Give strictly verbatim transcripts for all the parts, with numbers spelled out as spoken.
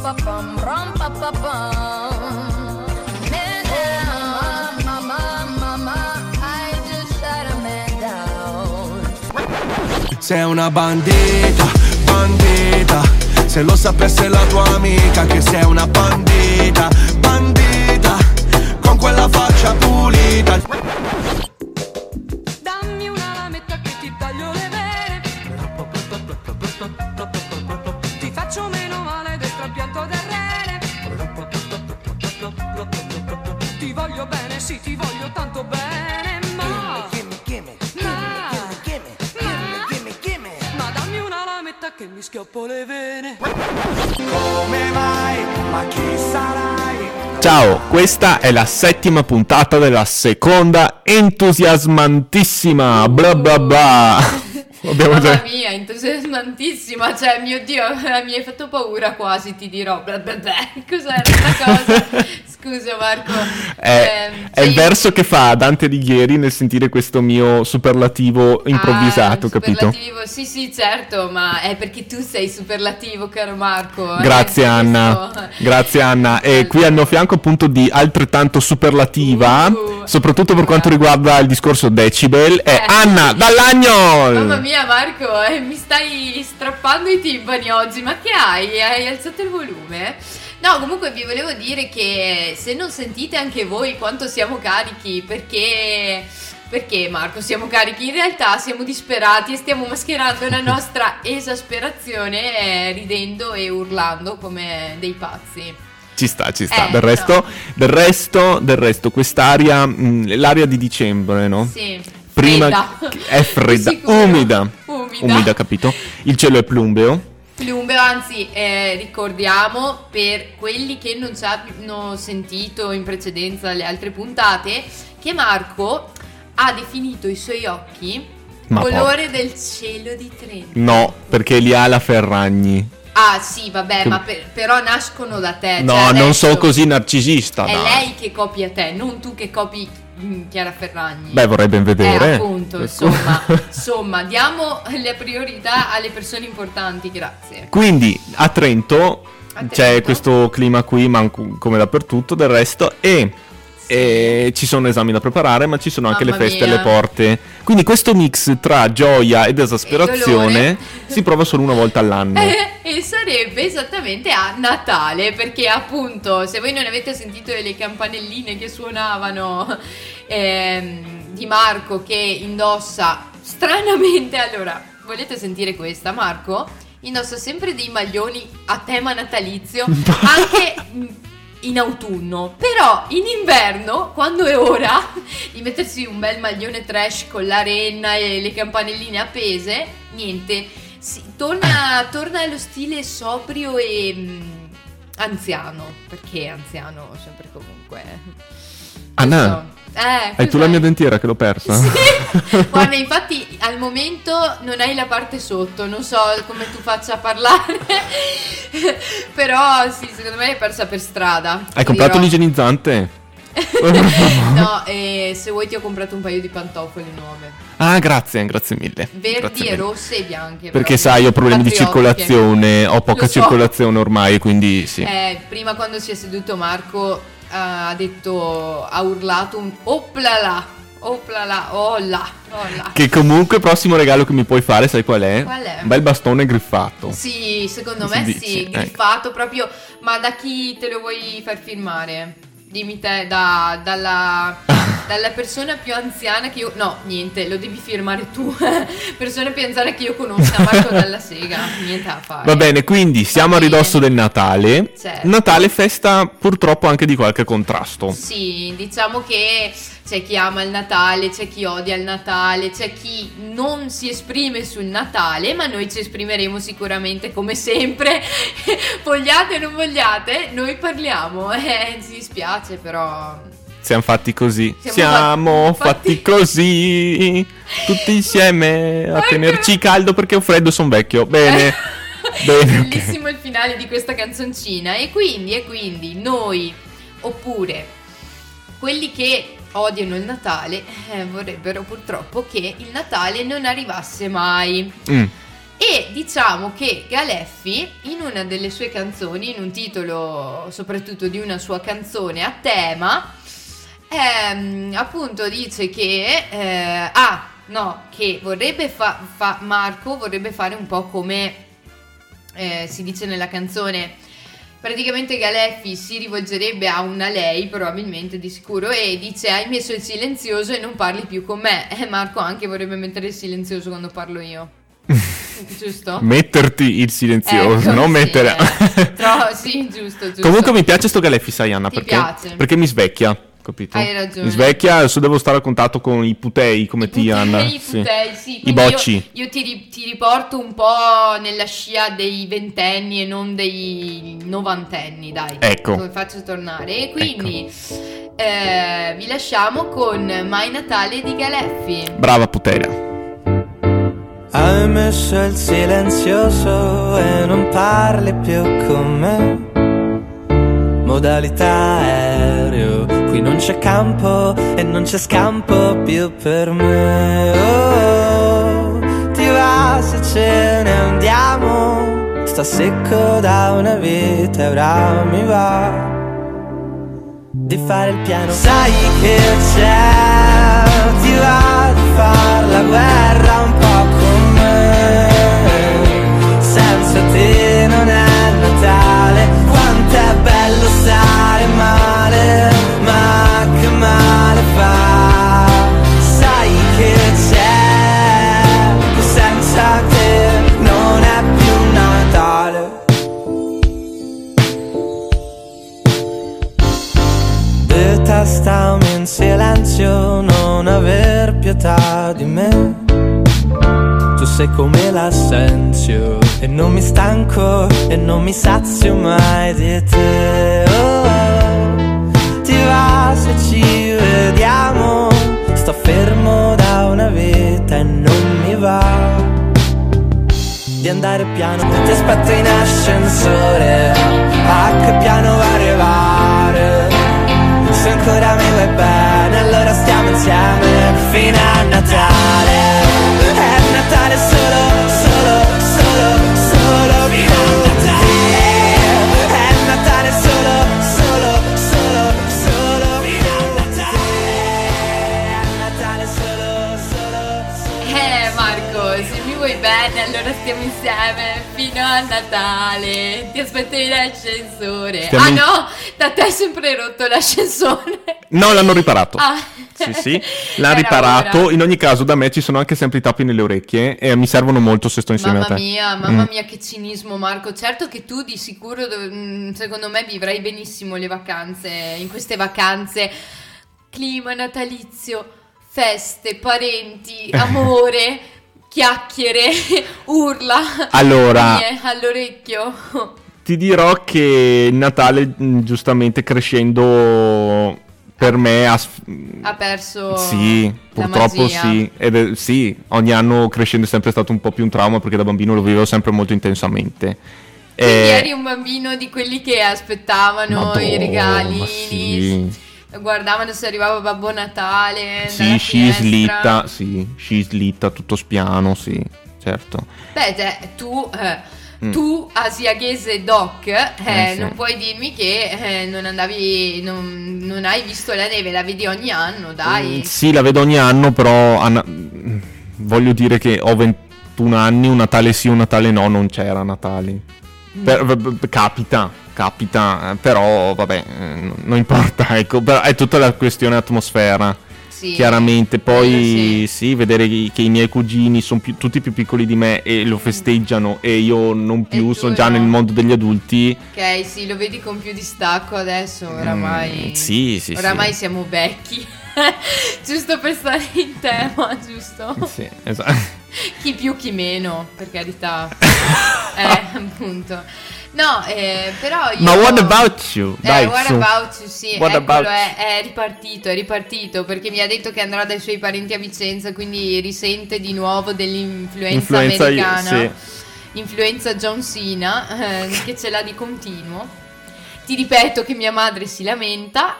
pam ram pa pa pam. Sei una bandita, bandita. Se lo sapesse la tua amica che sei una bandita, bandita, con quella faccia pulita. Dammi una lametta che ti taglio le vere. Ti faccio meno male del trapianto del rene. Ti voglio bene, sì, ti voglio tanto bene. Che mi schioppo le vene. Come mai? Ma chi sarai? Ciao, questa è la settima puntata della seconda entusiasmantissima bla bla bla. Abbiamo mamma già... mia, entusiasmantissima, cioè mio Dio, mi hai fatto paura quasi, ti dirò bla bla bla. Cos'è questa cosa? Scusa Marco. È, eh, è il io... verso che fa Dante Alighieri nel sentire questo mio superlativo improvvisato, ah, capito? Superlativo, sì sì certo, ma è perché tu sei superlativo caro Marco. Grazie eh, Anna, questo... grazie Anna. E allora, qui al mio fianco appunto di altrettanto superlativa, uh, soprattutto per uh, quanto riguarda il discorso decibel, è eh, Anna Dall'Agnol. Mamma mia Marco, eh, mi stai strappando i timpani oggi, ma che hai? Hai alzato il volume? No, comunque vi volevo dire che se non sentite anche voi quanto siamo carichi, perché, perché Marco siamo carichi, in realtà siamo disperati e stiamo mascherando la nostra esasperazione eh, ridendo e urlando come dei pazzi. Ci sta, ci sta, eh, del resto, no. del resto, del resto, quest'aria, mh, l'aria di dicembre, no? Sì, prima fredda. È fredda, umida, umida, umida, capito? Il cielo è plumbeo. Plumbeo, anzi eh, ricordiamo per quelli che non ci hanno sentito in precedenza le altre puntate che Marco ha definito i suoi occhi ma colore po- del cielo di Trento. No, perché li ha la Ferragni. Ah sì, vabbè, che... ma per, però nascono da te. No, cioè non so così narcisista. È no. Lei che copia te, non tu che copi Chiara Ferragni. Beh, vorrei ben vedere. Eh, appunto, insomma, insomma, diamo la priorità alle persone importanti, grazie. Quindi a Trento, a Trento c'è questo clima qui, ma come dappertutto del resto, e, sì. e ci sono esami da preparare, ma ci sono anche Mamma le feste mia. alle porte. Quindi questo mix tra gioia ed esasperazione e si prova solo una volta all'anno. E sarebbe esattamente a Natale, perché appunto se voi non avete sentito le campanelline che suonavano ehm, di Marco che indossa stranamente, allora volete sentire questa? Marco indossa sempre dei maglioni a tema natalizio anche in autunno, però in inverno quando è ora di mettersi un bel maglione trash con la renna e le campanelline appese, niente, si, torna, torna allo stile sobrio e mh, anziano, perché anziano sempre comunque. Anna, ah, no. eh, hai tu la mia dentiera che l'ho persa? Sì. Guarda, infatti al momento non hai la parte sotto, non so come tu faccia a parlare, però sì, secondo me l'hai persa per strada. Hai comprato dirò. l'igienizzante? No, eh, se vuoi ti ho comprato un paio di pantofole nuove. Ah, grazie, grazie mille. Verdi grazie e mille. Rosse e bianche. Perché sai, ho problemi di circolazione, ho poca so. circolazione ormai, quindi sì. Eh, prima quando si è seduto Marco... ha detto, ha urlato un oplala, oplala, olla, olla. Che comunque prossimo regalo che mi puoi fare, sai qual è? Qual è? Un bel bastone griffato. Sì, secondo me dice? sì, griffato ecco. proprio, ma da chi te lo vuoi far firmare? Dimmi te, da, dalla, dalla persona più anziana che io... No, niente, lo devi firmare tu. Persona più anziana che io conosca, Marco Dalla Sega. Niente da fare. Va bene, quindi siamo a ridosso del Natale. Certo. Natale festa purtroppo anche di qualche contrasto. Sì, diciamo che c'è chi ama il Natale, c'è chi odia il Natale, c'è chi non si esprime sul Natale, ma noi ci esprimeremo sicuramente come sempre. Vogliate o non vogliate, noi parliamo. Eh, ci dispiace. Però siamo fatti così, siamo, siamo fatti... fatti così tutti insieme a tenerci caldo perché ho freddo, sono vecchio. Bene, bene, bellissimo okay. il finale di questa canzoncina. E quindi, e quindi noi, oppure quelli che odiano il Natale eh, vorrebbero purtroppo che il Natale non arrivasse mai. Mm. E diciamo che Galeffi, in una delle sue canzoni, in un titolo soprattutto di una sua canzone a tema, ehm, appunto dice che eh, ah no che vorrebbe fa, fa Marco vorrebbe fare un po' come eh, si dice nella canzone. Praticamente Galeffi si rivolgerebbe a una lei, probabilmente, di sicuro, e dice: hai messo il silenzioso e non parli più con me. E Marco anche vorrebbe mettere il silenzioso quando parlo io. Giusto? Metterti il silenzioso, ecco, non sì, mettere... Eh. Tro- sì, giusto, giusto. Comunque mi piace sto Galeffi, sai Anna, Ti perché? piace. Perché mi svecchia. Capito? Hai ragione. Mi svecchia, adesso devo stare a contatto con i putei come Tian. I putei, sì. sì. I bocci. Io, io ti, ti riporto un po' nella scia dei ventenni e non dei novantenni, dai. Ecco. Lo faccio tornare. E quindi ecco. eh, vi lasciamo con Mai Natale di Galeffi. Brava putera. Hai messo il silenzioso e non parli più con me. Modalità aereo, qui non c'è campo e non c'è scampo più per me. Oh, oh, ti va se ce ne andiamo? Sta secco da una vita, ora mi va di fare il piano. Sai che c'è, ti va di far la guerra un po' con me. Senza te non è Natale, quanto è bello stare male, ma che male fa. Sai che c'è, che senza te non è più Natale. Detastami in silenzio, non aver pietà di me. Tu sei come l'assenzio e non mi stanco e non mi sazio mai di te. Oh, oh, ti va se ci vediamo? Sto fermo da una vita e non mi va di andare piano. Ti aspetto in ascensore, a che piano va a arrivare? Se ancora mi vuoi bene, allora stiamo insieme fino a Natale. È Natale solo, solo, solo, solo fino a Natale. È Natale solo, solo, solo, solo fino a Natale. È Natale solo, solo, solo. Eh Marco, se mi vuoi bene allora stiamo insieme fino a Natale. Ti aspetto in ascensore. Stiamo... Ah no, da te è sempre rotto l'ascensore. No, l'hanno riparato. Ah. Sì, sì, l'ha riparato. Ora. In ogni caso, da me ci sono anche sempre i tappi nelle orecchie e mi servono molto se sto insieme mamma a te. Mamma mia, mamma mm. mia, che cinismo, Marco. Certo che tu di sicuro, secondo me, vivrai benissimo le vacanze. In queste vacanze, clima natalizio, feste, parenti, amore, chiacchiere, urla. Allora, all'orecchio. Ti dirò che Natale, giustamente crescendo, per me ha, ha perso sì, la purtroppo magia. Sì, ed è, sì, ogni anno crescendo è sempre stato un po' più un trauma perché da bambino lo vivevo sempre molto intensamente. E eri un bambino di quelli che aspettavano Madonna, i regalini, sì. Guardavano se arrivava Babbo Natale, sì, slitta, sì, slitta, tutto spiano, sì, certo. Beh, cioè, tu... Eh, Tu, asiaghese doc, eh, eh, sì. non puoi dirmi che eh, non andavi, non, non hai visto la neve, la vedi ogni anno, dai. Mm, sì, la vedo ogni anno, però Anna, voglio dire che ho ventuno anni, un Natale sì, un Natale no, non c'era Natale. Mm. Per, per, per, capita, capita, però vabbè, non importa, ecco, è tutta la questione atmosfera. Sì, chiaramente poi sì. sì vedere che i miei cugini sono più, tutti più piccoli di me e lo festeggiano e io non più, sono già no. nel mondo degli adulti, ok, sì, lo vedi con più distacco adesso oramai. mm, sì sì oramai sì. Siamo vecchi giusto per stare in tema, giusto? Sì, esatto. Chi più chi meno, per carità. eh, appunto No, eh, però io... Ma what about you? Eh, Dai, what so. about you, sì, what eccolo, about... È, è ripartito, è ripartito, perché mi ha detto che andrà dai suoi parenti a Vicenza, quindi risente di nuovo dell'influenza Influenza americana, io, sì. Influenza John Cena, eh, che ce l'ha di continuo. Ti ripeto che mia madre si lamenta.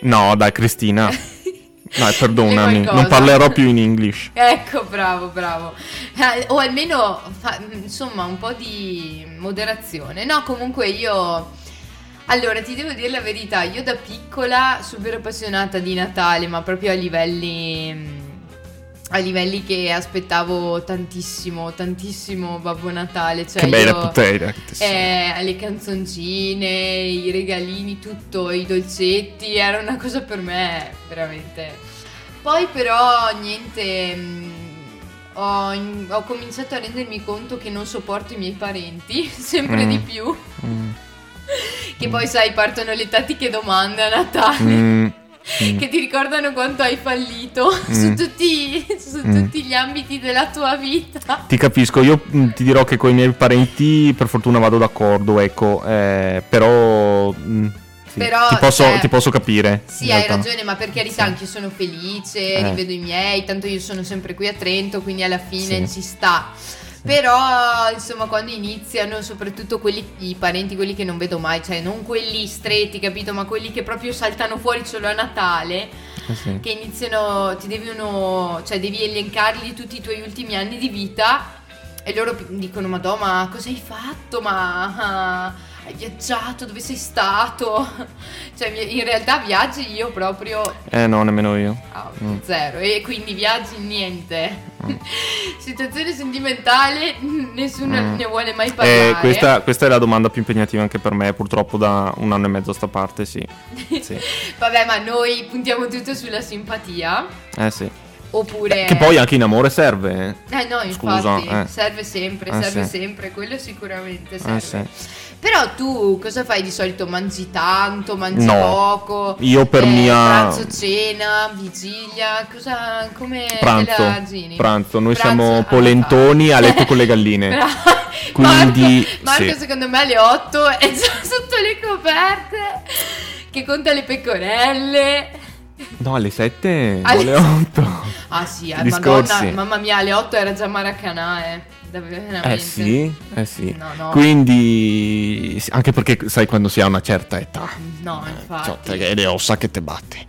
No, dai, Cristina... No, perdonami, non parlerò più in English. Ecco, bravo, bravo. O almeno, insomma, un po' di moderazione. No, comunque io... Allora, ti devo dire la verità, io da piccola super appassionata di Natale, ma proprio a livelli... a livelli che aspettavo tantissimo, tantissimo Babbo Natale, cioè che bella puttana, eh, le canzoncine, i regalini, tutto, i dolcetti, era una cosa per me veramente. Poi però niente, ho, ho cominciato a rendermi conto che non sopporto i miei parenti sempre mm. di più mm. che mm. poi sai, partono le tattiche domande a Natale mm. Mm. che ti ricordano quanto hai fallito mm. su, tutti, su mm. tutti gli ambiti della tua vita. Ti capisco, io ti dirò che con i miei parenti per fortuna vado d'accordo, ecco, eh, però, sì, però ti, posso, cioè, ti posso capire. Sì, hai ragione, ma per carità, sì, anche io sono felice, eh. rivedo i miei, tanto io sono sempre qui a Trento, quindi alla fine sì, ci sta. Però insomma quando iniziano, soprattutto quelli, i parenti, quelli che non vedo mai, cioè non quelli stretti, capito, ma quelli che proprio saltano fuori solo a Natale, eh sì, che iniziano, ti devono, cioè devi elencarli tutti i tuoi ultimi anni di vita e loro dicono: Madò, ma cosa hai fatto? Ma hai viaggiato? Dove sei stato? Cioè in realtà viaggi io proprio... Eh no, nemmeno io. Ah, mm. Zero. E quindi viaggi niente. Mm. Situazione sentimentale, nessuno mm. ne vuole mai parlare. Eh, questa, questa è la domanda più impegnativa anche per me, purtroppo da un anno e mezzo a sta parte, sì. Sì. Vabbè, ma noi puntiamo tutto sulla simpatia. Eh sì. Oppure... Che poi anche in amore serve. Eh no, infatti, Scusa, eh. serve sempre, eh, serve sì. sempre, quello sicuramente serve. Eh, sì. Però tu cosa fai di solito? Mangi tanto, mangi no. poco? Io per eh, mia... pranzo, cena, vigilia, cosa... come pranzo, la Gini? Pranzo, noi pranzo, siamo polentoni a letto con le galline. Bra- Quindi Marco, Marco sì. secondo me alle otto è già sotto le coperte che conta le pecorelle. No, alle sette alle... o alle otto. Ah sì, eh, Madonna, mamma mia, alle otto era già Maracanà, eh. Eh sì, eh sì. No, no. Quindi anche perché sai quando si ha una certa età. No, infatti. Cioè, te, le ossa che te batti.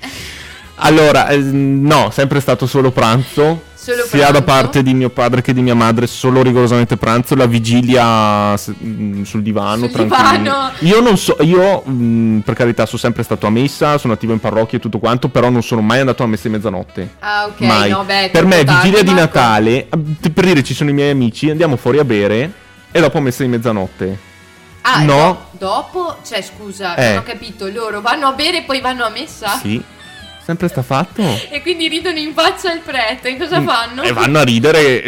Allora, eh, no, sempre stato solo pranzo. Solo sia pranzo? Da parte di mio padre che di mia madre, solo rigorosamente pranzo, la vigilia sul divano, sul divano. Io non so, io mh, per carità sono sempre stato a messa, sono attivo in parrocchia e tutto quanto, però non sono mai andato a messa di mezzanotte. Ah, ok, mai. No, beh, per me tardi, vigilia di Marco. Natale, per dire, ci sono i miei amici, andiamo fuori a bere e dopo messa di mezzanotte. Ah, no, do- dopo, cioè scusa, eh. non ho capito, loro vanno a bere e poi vanno a messa? Sì. Sempre sta fatto. E quindi ridono in faccia al prete. Cosa fanno? E vanno a ridere.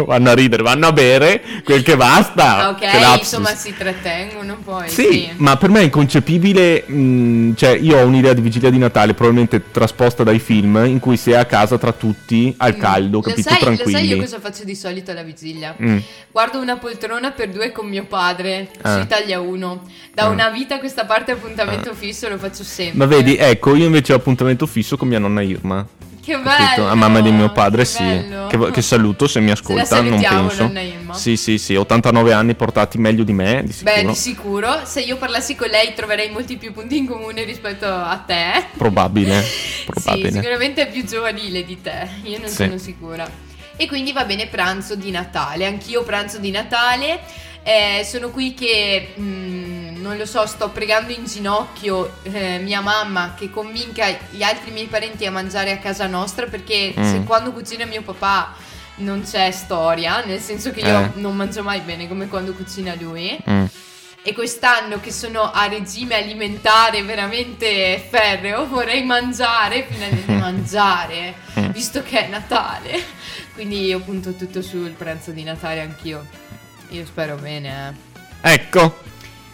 Vanno a ridere, vanno a bere quel che basta. Ok, Telapsus. Insomma si trattengono poi. Sì, sì, ma per me è inconcepibile. Mh, cioè, io ho un'idea di vigilia di Natale, probabilmente trasposta dai film, in cui sei a casa tra tutti al caldo, mm. capito? Lo sai, tranquilli. Lo sai io cosa faccio di solito alla vigilia? Mm. Guardo Una poltrona per due con mio padre eh. su Italia uno. Da eh. una vita a questa parte appuntamento eh. fisso lo faccio sempre. Ma vedi, ecco, io invece ho appuntamento fisso con mia nonna Irma. Che bello, a mamma di mio padre, che sì, che, che saluto se mi ascolta, se non penso. Sì, sì, sì, ottantanove anni portati meglio di me, di sicuro. Beh, di sicuro, se io parlassi con lei troverei molti più punti in comune rispetto a te. Probabile, probabile. Sì, sicuramente è più giovanile di te, io non sì. sono sicura. E quindi va bene pranzo di Natale, anch'io pranzo di Natale, eh, sono qui che... Mh, non lo so, sto pregando in ginocchio eh, mia mamma che convinca gli altri miei parenti a mangiare a casa nostra, perché mm. se quando cucina mio papà non c'è storia, nel senso che io eh. non mangio mai bene come quando cucina lui. Mm. E quest'anno che sono a regime alimentare veramente ferreo, vorrei mangiare, finalmente mangiare, visto che è Natale. Quindi io punto tutto sul pranzo di Natale anch'io. Io spero bene. Eh. Ecco.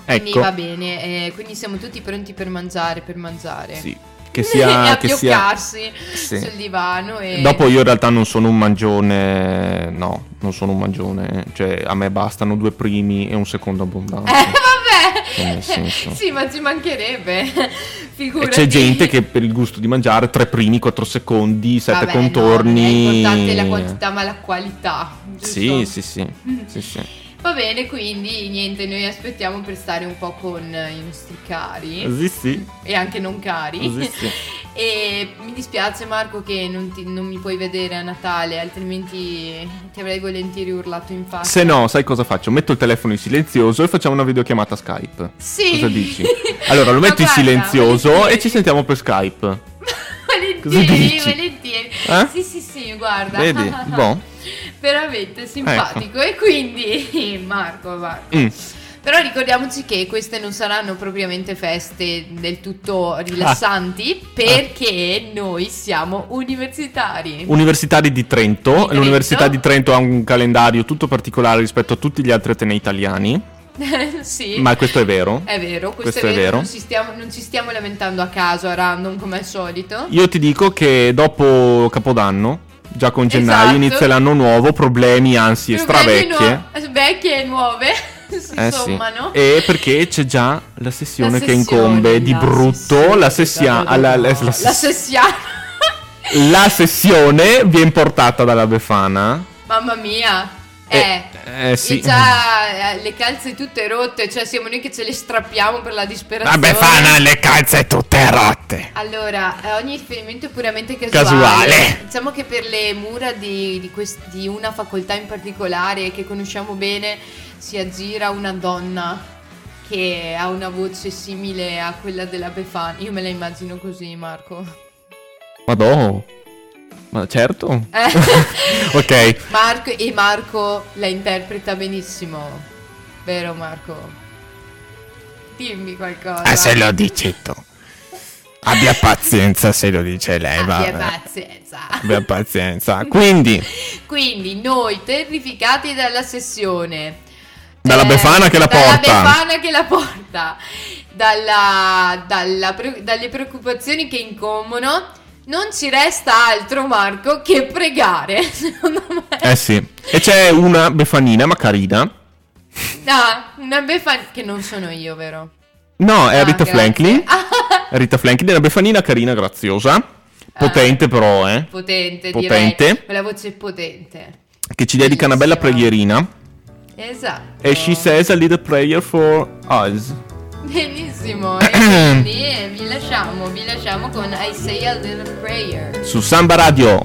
Quindi ecco. va bene, eh, quindi siamo tutti pronti per mangiare, per mangiare. Sì, che sia... e appioccarsi sì. sul divano e... Dopo io in realtà non sono un mangione, no, non sono un mangione, cioè a me bastano due primi e un secondo abbondante. Eh vabbè, sì ma ci mancherebbe, figurati. E c'è gente che per il gusto di mangiare tre primi, quattro secondi, sette vabbè, contorni... No, è importante la quantità ma la qualità, giusto? Sì, sì, sì, sì, sì. Va bene, quindi niente, noi aspettiamo per stare un po' con i nostri cari. Sì, sì. E anche non cari. Sì, sì. E mi dispiace Marco che non, ti, non mi puoi vedere a Natale, altrimenti ti avrei volentieri urlato in faccia. Se no, sai cosa faccio? Metto il telefono in silenzioso e facciamo una videochiamata Skype. Sì. Cosa dici? Allora lo metto, guarda, in silenzioso volentieri. E ci sentiamo per Skype. Volentieri, volentieri. Eh? Sì, sì, sì, guarda. Vedi? Boh. Veramente simpatico, ecco. E quindi Marco, Marco. Mm. Però ricordiamoci che queste non saranno propriamente feste del tutto rilassanti, ah. perché ah. noi siamo universitari. Universitari di Trento. di Trento. L'Università di Trento ha un calendario tutto particolare rispetto a tutti gli altri atenei italiani. Sì. Ma questo è vero. È vero, questo, questo è vero. È vero. Non, ci stiamo, non ci stiamo lamentando a caso, a random, come al solito. Io ti dico che dopo Capodanno, già con gennaio, esatto, inizia l'anno nuovo, problemi, ansie stravecchie. Nuo- vecchie e nuove. Si eh sommano. Sì. E perché c'è già la sessione, la sessione che incombe di brutto, la sessione alla la sessione la sessione viene portata dalla Befana. Mamma mia. Eh, eh sì. Già le calze tutte rotte, cioè siamo noi che ce le strappiamo per la disperazione. La Befana, le calze tutte rotte. Allora, ogni riferimento è puramente casuale. casuale. Diciamo che per le mura di, di, quest- di una facoltà in particolare che conosciamo bene si aggira una donna che ha una voce simile a quella della Befana. Io me la immagino così, Marco. Madò. Ma certo. Eh. Ok. Marco, e Marco la interpreta benissimo. Vero Marco? Dimmi qualcosa. Ah, se lo dici tu. Abbia pazienza se lo dice lei. Abbia vabbè. pazienza. Abbia pazienza. Quindi. Quindi noi terrificati dalla sessione. Dalla eh, Befana che la dalla porta. Dalla Befana che la porta. Dalla, dalla, dalle preoccupazioni che incombono. Non ci resta altro, Marco, che pregare, secondo me. Eh sì. E c'è una Befanina, ma carina. No, una Befanina che non sono io, vero? No, è ah, Rita Franklin. Ah. Rita Franklin è una Befanina carina, graziosa. Potente ah. però, eh. Potente, potente. Direi. Quella voce potente. Che ci dedica una bella preghierina. Esatto. E she says a little prayer for us. Benissimo, e quindi eh, vi lasciamo, vi lasciamo con I Say a Little Prayer su Samba Radio.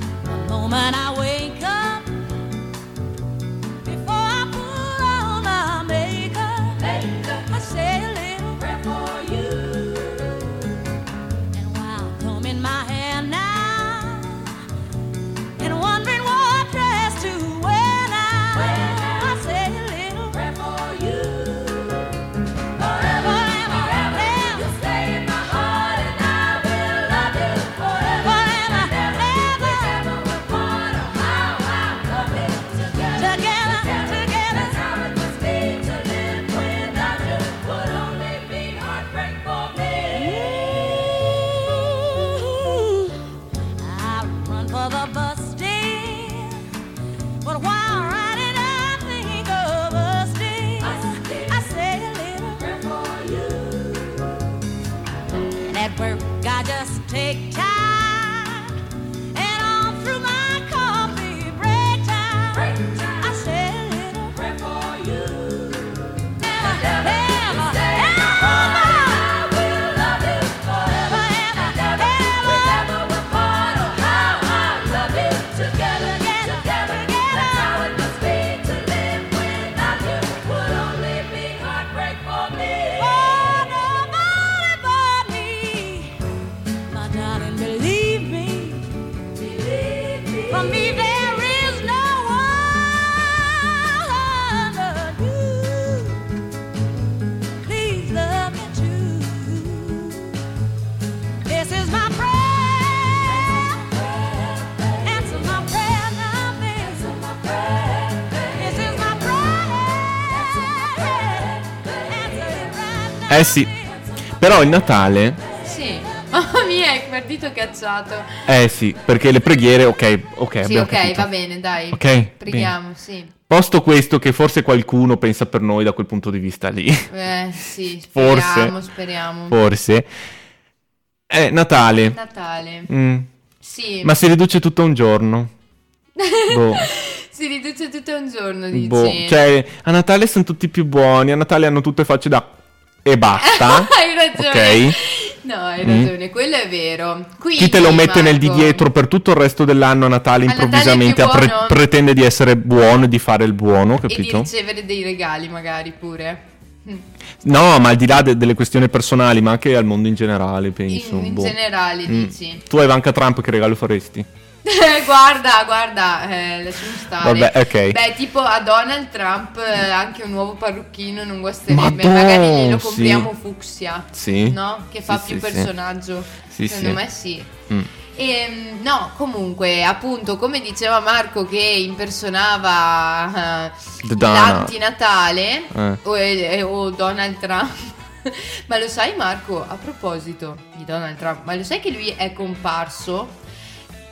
I just take time. Eh sì, però il Natale... Sì, mamma mia, è partito cacciato. Eh sì, perché le preghiere, ok, ok. Sì, ok, capito. Va bene, dai, okay, preghiamo, bene. Sì. Posto questo che forse qualcuno pensa per noi da quel punto di vista lì. Eh sì, speriamo, forse, speriamo. Forse. Eh, Natale. Natale. Mm. Sì. Ma si riduce tutto a un giorno. Boh. Si riduce tutto a un giorno, dici? Boh, cioè, a Natale sono tutti più buoni, a Natale hanno tutte facce da... E basta. Hai ragione. Okay. No, hai ragione, mm. quello è vero. Quindi, chi te lo mette, Marco, nel di dietro per tutto il resto dell'anno a Natale, a improvvisamente Natale pre- pretende di essere buono, di fare il buono, capito? E di ricevere dei regali magari pure. No, ma al di là de- delle questioni personali, ma anche al mondo in generale, penso. In, in boh. generale, mm. dici. Tu a Ivanka Trump che regalo faresti? guarda, guarda, eh, lasciamo stare. Vabbè, okay. Beh, tipo a Donald Trump eh, anche un nuovo parrucchino non guasterebbe. Madonna, magari glielo compriamo, sì. fucsia, sì. no? Che fa sì, più sì, personaggio. Sì. Secondo sì. me sì. Mm. E, no, comunque, appunto, come diceva Marco che impersonava eh, l'antinatale eh. o, eh, o Donald Trump. Ma lo sai, Marco, a proposito di Donald Trump, ma lo sai che lui è comparso?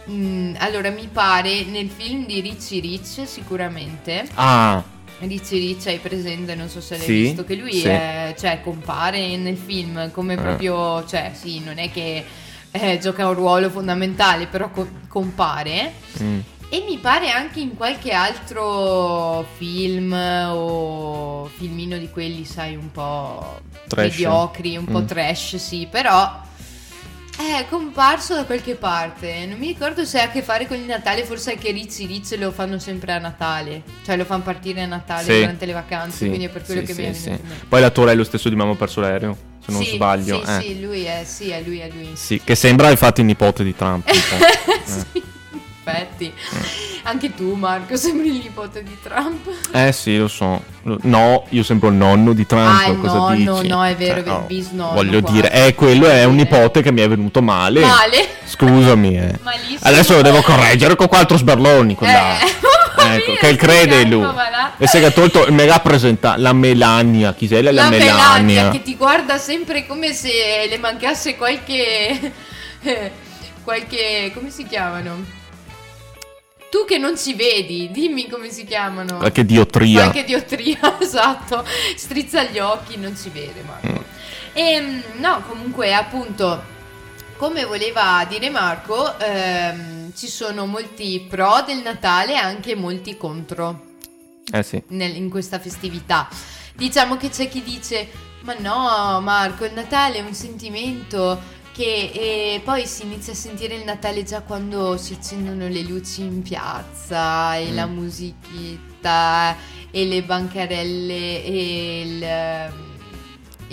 Mm, allora mi pare nel film di Ricci Ricci sicuramente. Ah. Ricci Ricci, hai presente? Non so se l'hai sì, visto. Che lui sì. è, cioè, compare nel film come eh. proprio, cioè sì, non è che eh, gioca un ruolo fondamentale, però co- compare. Mm. E mi pare anche in qualche altro film o filmino di quelli, sai, un po' trash. mediocri, un mm. po' trash, sì, però è comparso da qualche parte. Non mi ricordo se ha a che fare con il Natale. Forse anche Ricci Ricci lo fanno sempre a Natale, cioè lo fanno partire a Natale sì. durante le vacanze, sì. quindi è per quello sì, che sì, mi sì. Poi l'attore è lo stesso di Mamma ho perso l'aereo, se non sì, sbaglio sì, eh. sì, lui è, sì, è lui, è lui sì, che sembra infatti il nipote di Trump. sì, eh. Infatti eh. anche tu, Marco, sembri il nipote di Trump. Eh sì, lo so. No, io sembro il nonno di Trump. Ah, cosa no, dici? No, no, è vero, cioè, no. bisnonno. Voglio quasi. dire, eh, quello è un nipote che mi è venuto male. Male? Scusami, eh. Malissimo. Adesso lo devo correggere con quattro sberloni. Con eh. la... ecco, che crede lui. La... E se che ha tolto, me l'ha presentata la Melania. Chi sei? La, la Melania. Melania che ti guarda sempre come se le mancasse qualche... qualche... come si chiamano? Tu che non ci vedi, dimmi come si chiamano. Qualche diotria. Qualche diotria, esatto. Strizza gli occhi, non ci vede, Marco. Mm. E no, comunque, appunto, come voleva dire Marco, ehm, ci sono molti pro del Natale e anche molti contro. Eh sì. Nel, in questa festività. Diciamo che c'è chi dice, ma no, Marco, il Natale è un sentimento... Che e poi si inizia a sentire il Natale già quando si accendono le luci in piazza e mm. la musichetta e le bancarelle e il,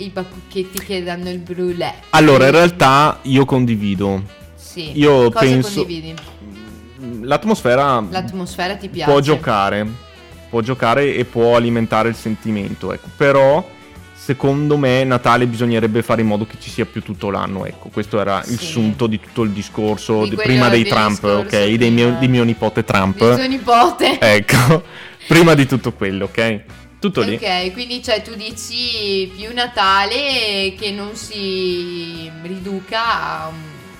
i bacocchetti che danno il brulè. Allora, in realtà io condivido. Sì. Io Cosa penso condividi? L'atmosfera L'atmosfera ti piace. Può giocare, può giocare e può alimentare il sentimento, ecco. Però secondo me Natale bisognerebbe fare in modo che ci sia più tutto l'anno, ecco, questo era sì. il sunto di tutto il discorso di di prima dei Trump, ok, prima. Dei mio, di mio nipote Trump, di suo nipote, ecco, prima di tutto quello, ok, tutto lì. Ok, quindi cioè tu dici più Natale che non si riduca a,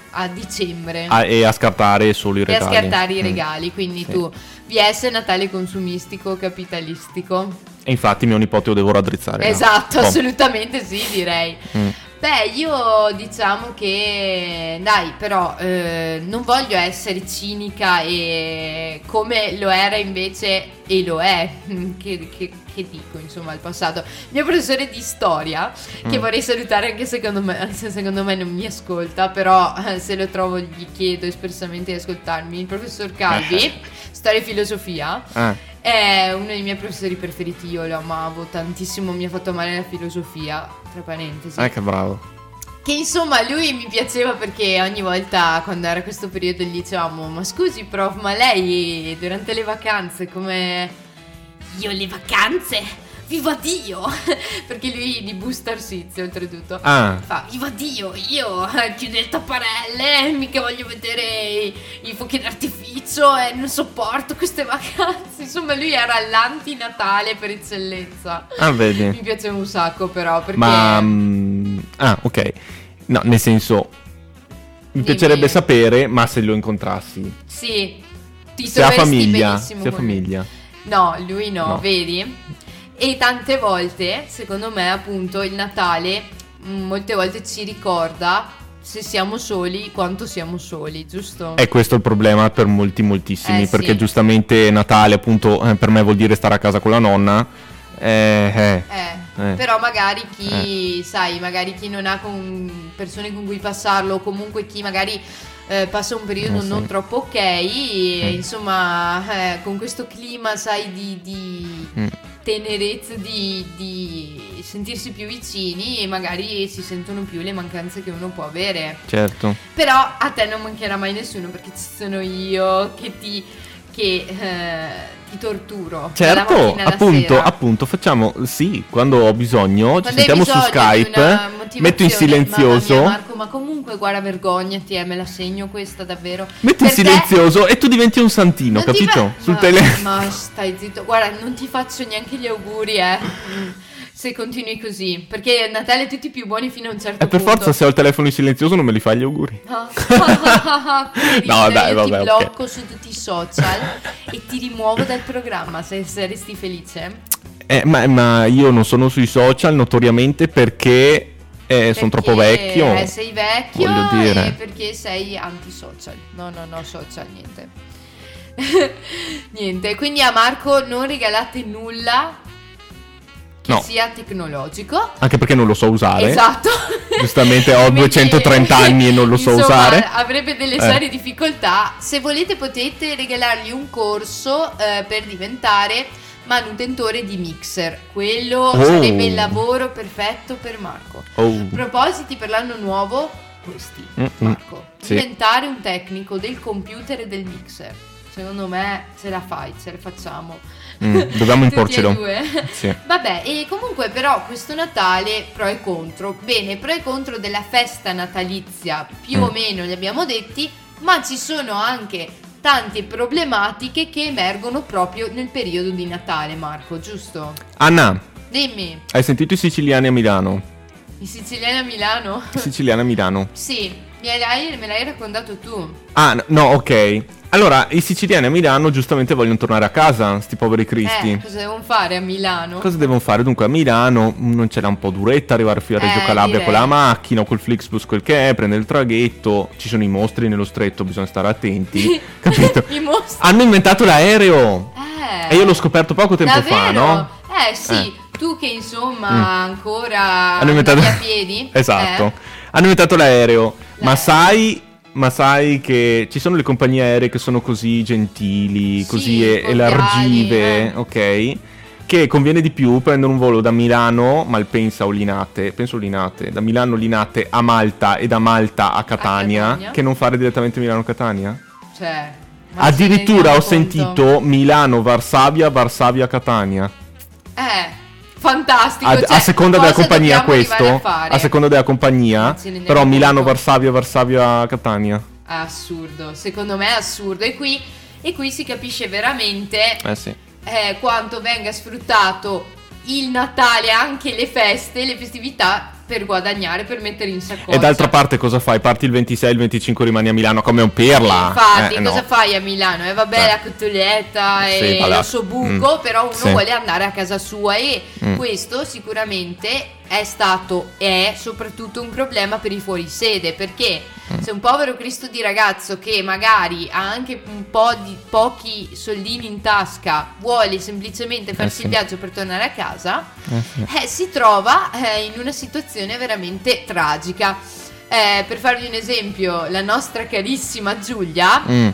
a dicembre a, e a scartare solo i regali e a scartare i regali, mm. quindi sì. tu vs Natale consumistico capitalistico. E infatti mio nipote lo devo raddrizzare. Esatto, no? assolutamente sì, direi. Mm. Beh, io diciamo che... Dai, però eh, non voglio essere cinica e come lo era invece, e lo è, che, che, che dico, insomma, al passato. Il mio professore di storia, mm. che vorrei salutare anche secondo me, se secondo me non mi ascolta, però se lo trovo gli chiedo espressamente di ascoltarmi, il professor Calvi, storia e filosofia. Ah. È uno dei miei professori preferiti, io lo amavo tantissimo, mi ha fatto male la filosofia, tra parentesi. Ah, che bravo. Che insomma lui mi piaceva perché ogni volta quando era questo periodo gli dicevamo, ma scusi prof, ma lei durante le vacanze come... Io le vacanze? Viva Dio! Perché lui di Busta Sizio oltretutto. Ah. Fa, viva Dio, io chiudo le tapparelle, mica voglio vedere i, i fuochi d'artificio e non sopporto queste vacanze. Insomma, lui era l'antinatale per eccellenza. Ah, vedi. Mi piaceva un sacco però, perché... Ma... Um, ah, ok. No, nel senso... Mi Dimmi. piacerebbe sapere, ma se lo incontrassi. Sì. Ti se troveresti famiglia, benissimo se con famiglia. Lui. No, lui no, no. vedi? E tante volte, secondo me, appunto, il Natale molte volte ci ricorda se siamo soli quanto siamo soli, giusto? E questo è il problema per molti, moltissimi, eh, perché sì. giustamente Natale, appunto, per me vuol dire stare a casa con la nonna. Eh, eh, eh, eh. Però magari chi eh. sai, magari chi non ha con persone con cui passarlo, o comunque chi magari eh, passa un periodo eh, non sì. troppo ok, e, eh. insomma, eh, con questo clima, sai, di, di eh. tenerezza, di, di sentirsi più vicini, e magari si sentono più le mancanze che uno può avere. Certo. Però a te non mancherà mai nessuno, perché ci sono io che ti che eh, ti torturo. Certo, appunto, appunto, facciamo, sì, quando ho bisogno, quando ci sentiamo bisogno su Skype, metto in silenzioso. Mamma mia, Marco, ma comunque guarda, vergognati, eh, me la segno questa davvero. Metti in silenzioso te... e tu diventi un santino, non capito? Fa... Sul ma, telefono. Ma stai zitto, guarda, non ti faccio neanche gli auguri, eh. Se continui così, perché Natale tutti più buoni fino a un certo eh, per punto. Per forza, se ho il telefono in silenzioso non me li fa gli auguri. No, no dai, io vabbè, ti blocco okay. su tutti i social e ti rimuovo dal programma, se saresti felice. Eh, ma, ma io non sono sui social notoriamente perché, eh, sono troppo vecchio. Perché sei vecchio, voglio dire. E perché sei anti-social. No, no, no, social, niente. Niente, quindi a Marco non regalate nulla che no. sia tecnologico, anche perché non lo so usare. Esatto. Giustamente ho duecentotrenta anni e non lo so insomma, usare. Avrebbe delle eh. serie difficoltà. Se volete potete regalargli un corso eh, per diventare manutentore di mixer. Quello oh. sarebbe il lavoro perfetto per Marco. oh. Propositi per l'anno nuovo, questi Mm-mm. Marco, sì. diventare un tecnico del computer e del mixer. Secondo me ce la fai, ce la facciamo. Mm, dobbiamo imporcelo. Sì. Vabbè, e comunque però questo Natale pro e contro. Bene, pro e contro della festa natalizia più mm. o meno li abbiamo detti, ma ci sono anche tante problematiche che emergono proprio nel periodo di Natale, Marco, giusto? Anna, dimmi. Hai sentito i siciliani a Milano? I siciliani a Milano? I siciliani a Milano. Sì, me l'hai, me l'hai raccontato tu. Ah, no, ok. Allora, i siciliani a Milano giustamente vogliono tornare a casa, sti poveri cristi. Eh, cosa devono fare a Milano? Cosa devono fare? Dunque a Milano non ce l'ha un po' duretta arrivare fino a Reggio eh, Calabria direi. Con la macchina o col Flixbus, quel che è, prendere il traghetto, ci sono i mostri nello stretto, bisogna stare attenti, capito? I mostri? Hanno inventato l'aereo! Eh, e io l'ho scoperto poco tempo davvero? fa, no? Eh sì, eh. tu che insomma mm. ancora hanno inventato... a piedi. Esatto, eh. hanno inventato l'aereo, l'aereo. ma sai... Ma sai che ci sono le compagnie aeree che sono così gentili, sì, così e- elargive, eh. ok? Che conviene di più prendere un volo da Milano, Malpensa o Linate, penso Linate, da Milano Linate a Malta e da Malta a Catania, a Catania. Che non fare direttamente Milano-Catania? Cioè, addirittura ho conto. sentito Milano-Varsavia, Varsavia-Catania. Eh... Fantastico, a, cioè, a seconda della compagnia questo a, a seconda della compagnia però Milano Varsavia Varsavia Catania assurdo, secondo me è assurdo, e qui, e qui si capisce veramente eh sì. eh, quanto venga sfruttato il Natale, anche le feste, le festività, per guadagnare, per mettere in saccoccia. E d'altra parte cosa fai? Parti il ventisei, il venticinque rimani a Milano come un pirla. Infatti, eh, cosa no. fai a Milano? Eh, vabbè, eh. la cotoletta sì, e vale. lo sobuco, mm. però uno sì. vuole andare a casa sua, e mm. questo sicuramente è stato e è soprattutto un problema per i fuorisede, perché mm. se un povero Cristo di ragazzo che magari ha anche un po' di pochi soldini in tasca vuole semplicemente farsi eh sì. il viaggio per tornare a casa, eh sì. eh, si trova eh, in una situazione veramente tragica. Eh, per farvi un esempio, la nostra carissima Giulia mm.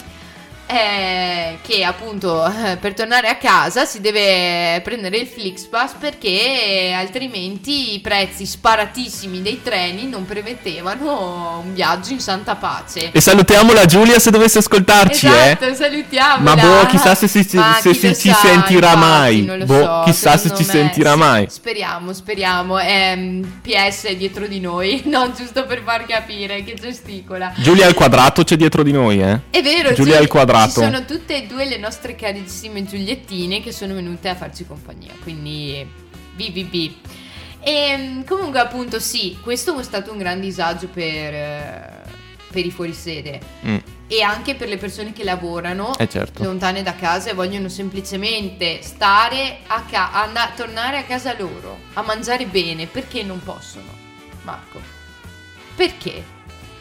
eh, che appunto eh, per tornare a casa si deve prendere il Flixbus, perché altrimenti i prezzi sparatissimi dei treni non prevedevano un viaggio in santa pace. E salutiamo la Giulia se dovesse ascoltarci. Esatto, eh. salutiamola. Ma boh, chissà se, si, se, se ci sa, sentirà infatti, mai non lo boh, so, chissà se ci me, sentirà sì, mai. Speriamo, speriamo. ehm, P S è dietro di noi. No, giusto per far capire che gesticola. Giulia al quadrato c'è dietro di noi, eh. È vero, Giulia al quadrato. Ci sono tutte e due le nostre carissime Giuliettine che sono venute a farci compagnia, quindi B B B. E comunque appunto sì, questo è stato un gran disagio per... per i fuorisede mm. e anche per le persone che lavorano eh certo. lontane da casa e vogliono semplicemente stare a ca- and- tornare a casa loro a mangiare bene, perché non possono. Marco, perché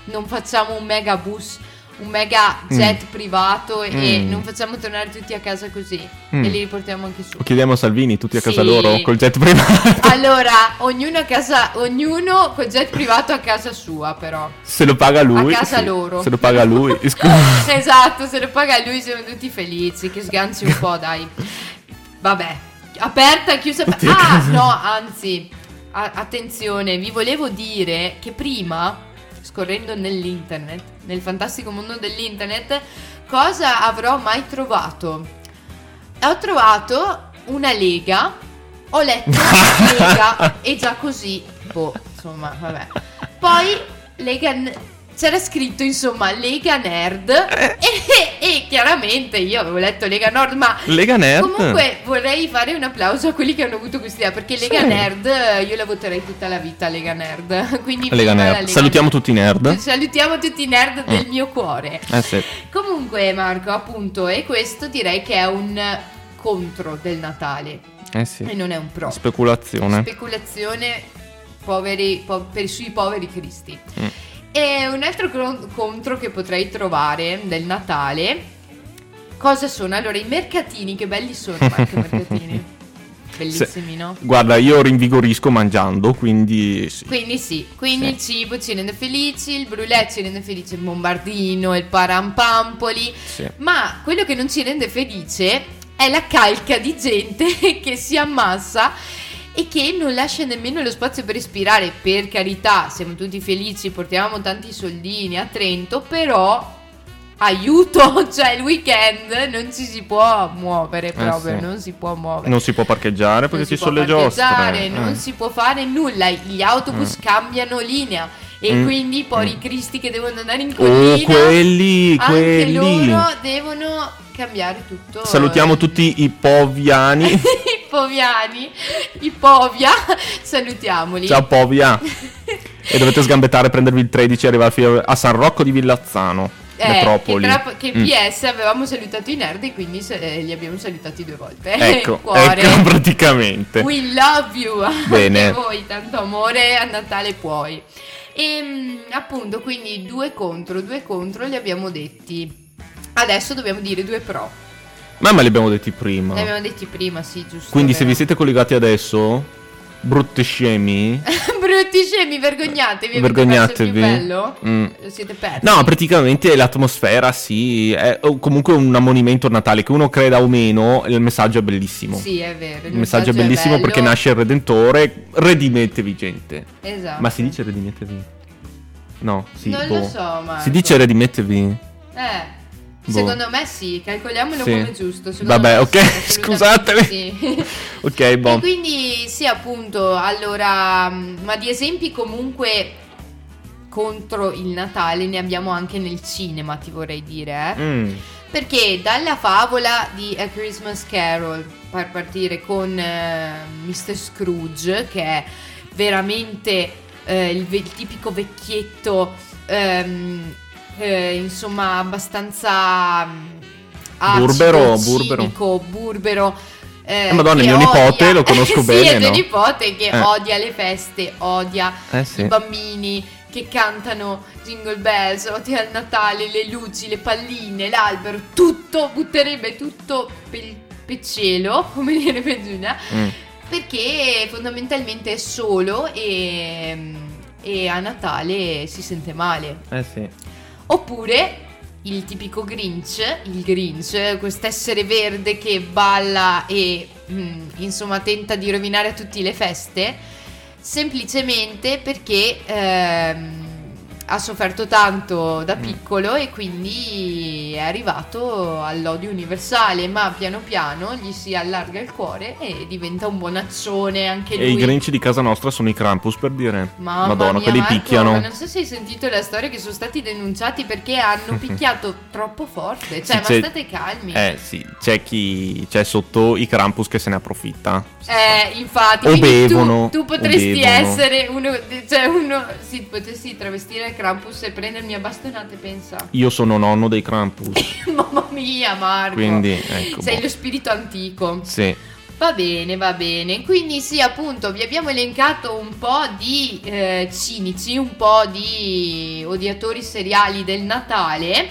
non facciamo un megabus, un mega jet mm. privato e mm. non facciamo tornare tutti a casa così mm. e li riportiamo anche su. O chiediamo a Salvini tutti a casa sì. loro col jet privato. Allora ognuno a casa, ognuno col jet privato a casa sua, però se lo paga lui a casa sì. loro, se lo paga lui. Esatto, se lo paga lui siamo tutti felici, che sganci un po', dai. Vabbè, aperta, chiusa, tutti ah no anzi a- attenzione, vi volevo dire che prima, scorrendo nell'internet, nel fantastico mondo dell'internet, cosa avrò mai trovato? Ho trovato una lega, ho letto una lega e già così, boh, insomma, vabbè. Poi lega, c'era scritto insomma Lega Nerd e, e chiaramente io avevo letto Lega Nord, ma Lega Nerd. Comunque vorrei fare un applauso a quelli che hanno avuto questa idea, perché Lega sì. Nerd io la voterei tutta la vita, Lega Nerd. Quindi Lega Nerd. Lega salutiamo Nerd. Tutti i nerd, salutiamo tutti i nerd del mm. mio cuore eh sì. Comunque Marco, appunto, e questo direi che è un contro del Natale eh sì. e non è un pro. Speculazione Speculazione poveri, po- per, sui poveri cristi mm. E un altro contro che potrei trovare del Natale, cosa sono? Allora, i mercatini, che belli sono anche i mercatini. Bellissimi, se, no? Guarda, io rinvigorisco mangiando, quindi sì. Quindi sì, quindi sì. il cibo ci rende felici, il brulè ci rende felice, il bombardino, il parampampoli. Sì. Ma quello che non ci rende felice è la calca di gente che si ammassa e che non lascia nemmeno lo spazio per respirare. Per carità, siamo tutti felici, portiamo tanti soldini a Trento, però aiuto, cioè il weekend non ci si può muovere proprio, eh sì. non si può muovere, non si può parcheggiare perché ci sono le giostre, non eh. si può fare nulla, gli autobus eh. cambiano linea e mm. quindi poi mm. i cristi che devono andare in collina, oh, quelli, anche quelli. loro devono cambiare tutto. Salutiamo eh. tutti i poviani. Poviani, i Povia, salutiamoli. Ciao Povia. E dovete sgambettare, prendervi il tredici e arrivare a San Rocco di Villazzano, eh, Metropoli. Che, che P S mm. avevamo salutato i nerd e quindi se, eh, li abbiamo salutati due volte. Ecco, cuore. Ecco praticamente. We love you. Bene. Anche voi, tanto amore a Natale puoi. E appunto, quindi due contro, due contro li abbiamo detti. Adesso dobbiamo dire due pro. Ma me li abbiamo detti prima. Li abbiamo detti prima, sì, giusto. Quindi vero. Se vi siete collegati adesso, brutti scemi. Brutti scemi, vergognatevi. Vergognatevi. Più bello? Mm. Siete persi. No, praticamente l'atmosfera, sì, è comunque un ammonimento natale, che uno creda o meno, il messaggio è bellissimo. Sì, è vero. Il, il messaggio, messaggio è bellissimo è perché nasce il Redentore, redimetevi gente. Esatto. Ma si dice redimetevi? No, sì. Non boh. lo so, Marco. Si dice redimetevi? Eh. Secondo boh. me sì, calcoliamolo sì. come giusto. Secondo Vabbè, ok, sì, scusatemi. Sì. Ok, boh. E quindi sì, appunto, allora, ma di esempi comunque contro il Natale ne abbiamo anche nel cinema, ti vorrei dire, eh? Mm. Perché dalla favola di A Christmas Carol, per partire con uh, mister Scrooge, che è veramente uh, il, ve- il tipico vecchietto um, Eh, insomma abbastanza acido, burbero, cinico, burbero, burbero eh, eh, madonna, mio odia... nipote lo conosco sì, bene, è mio no? nipote che eh. odia le feste, odia eh, sì. i bambini che cantano Jingle Bells, odia il Natale, le luci, le palline, l'albero, tutto, butterebbe tutto per il peccielo, come direbbe Giulia, mm. perché fondamentalmente è solo e, e a Natale si sente male. Eh sì. Oppure il tipico Grinch, il Grinch, quest'essere verde che balla e mh, insomma tenta di rovinare tutte le feste, semplicemente perché ehm, ha sofferto tanto da piccolo e quindi è arrivato all'odio universale, ma piano piano gli si allarga il cuore e diventa un bonaccione anche lui. E i Grinch di casa nostra sono i Krampus, per dire. Mamma Madonna, mia, quelli Marco, picchiano. Ma non so se hai sentito la storia che sono stati denunciati perché hanno picchiato troppo forte. Cioè, sì, ma state calmi. Eh sì, c'è chi c'è sotto i Krampus che se ne approfitta. Eh, infatti. O bevono. Tu, tu potresti bevono. essere uno, cioè uno, sì, potresti travestire Krampus e prendermi a bastonate, pensa. Io sono nonno dei Krampus. Mamma mia, Marco. Quindi, ecco, sei boh. lo spirito antico. Sì. Va bene, va bene. Quindi sì, appunto, vi abbiamo elencato un po' di eh, cinici, un po' di odiatori seriali del Natale.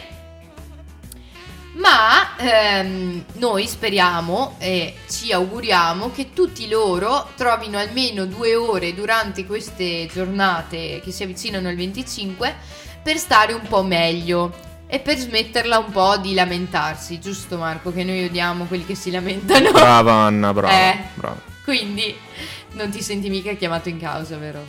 ma ehm, noi speriamo e ci auguriamo che tutti loro trovino almeno due ore durante queste giornate che si avvicinano al venticinque per stare un po' meglio e per smetterla un po' di lamentarsi, giusto Marco? Che noi odiamo quelli che si lamentano. Brava Anna, brava, eh, brava. Quindi non ti senti mica chiamato in causa, vero?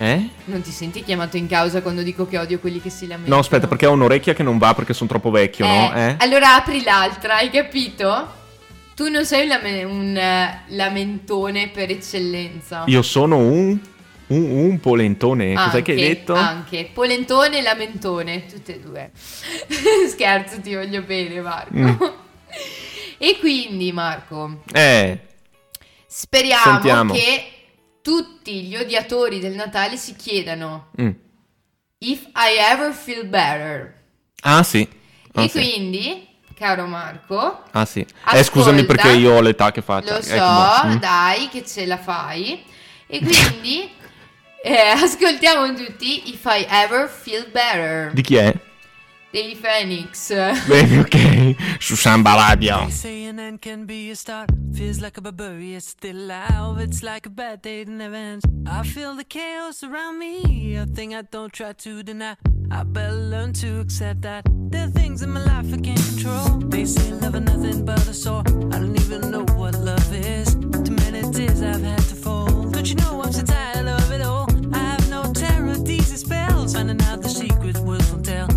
Eh? Non ti senti chiamato in causa quando dico che odio quelli che si lamentano? No, aspetta, perché ho un'orecchia che non va perché sono troppo vecchio, eh, no? Eh? Allora apri l'altra, hai capito? Tu non sei un, lame- un uh, lamentone per eccellenza. Io sono un, un, un polentone, anche, cos'è che hai detto? Anche, polentone e lamentone, tutte e due. Scherzo, ti voglio bene Marco. Mm. E quindi Marco, eh, speriamo sentiamo. Che tutti gli odiatori del Natale si chiedano mm. if I ever feel better. Ah sì. Ah, e sì. Quindi, caro Marco. Ah sì. Ascolta, eh, scusami perché io ho l'età che faccio. Lo so, ecco, mm. dai che ce la fai. E quindi eh, ascoltiamo tutti If I Ever Feel Better. Di chi è? Dei Phoenix. Bene, ok. Su Samba Radio. Saying end can be a start. Feels like a barbarian, it's still alive. It's like a bad day that never ends. I feel the chaos around me, a thing I don't try to deny. I better learn to accept that there are things in my life I can't control. They say love is nothing but a sore. I don't even know what love is. Too many tears I've had to fold. Don't you know I'm so tired of it all? I have no terror, these spells. Finding out the secret words won't tell.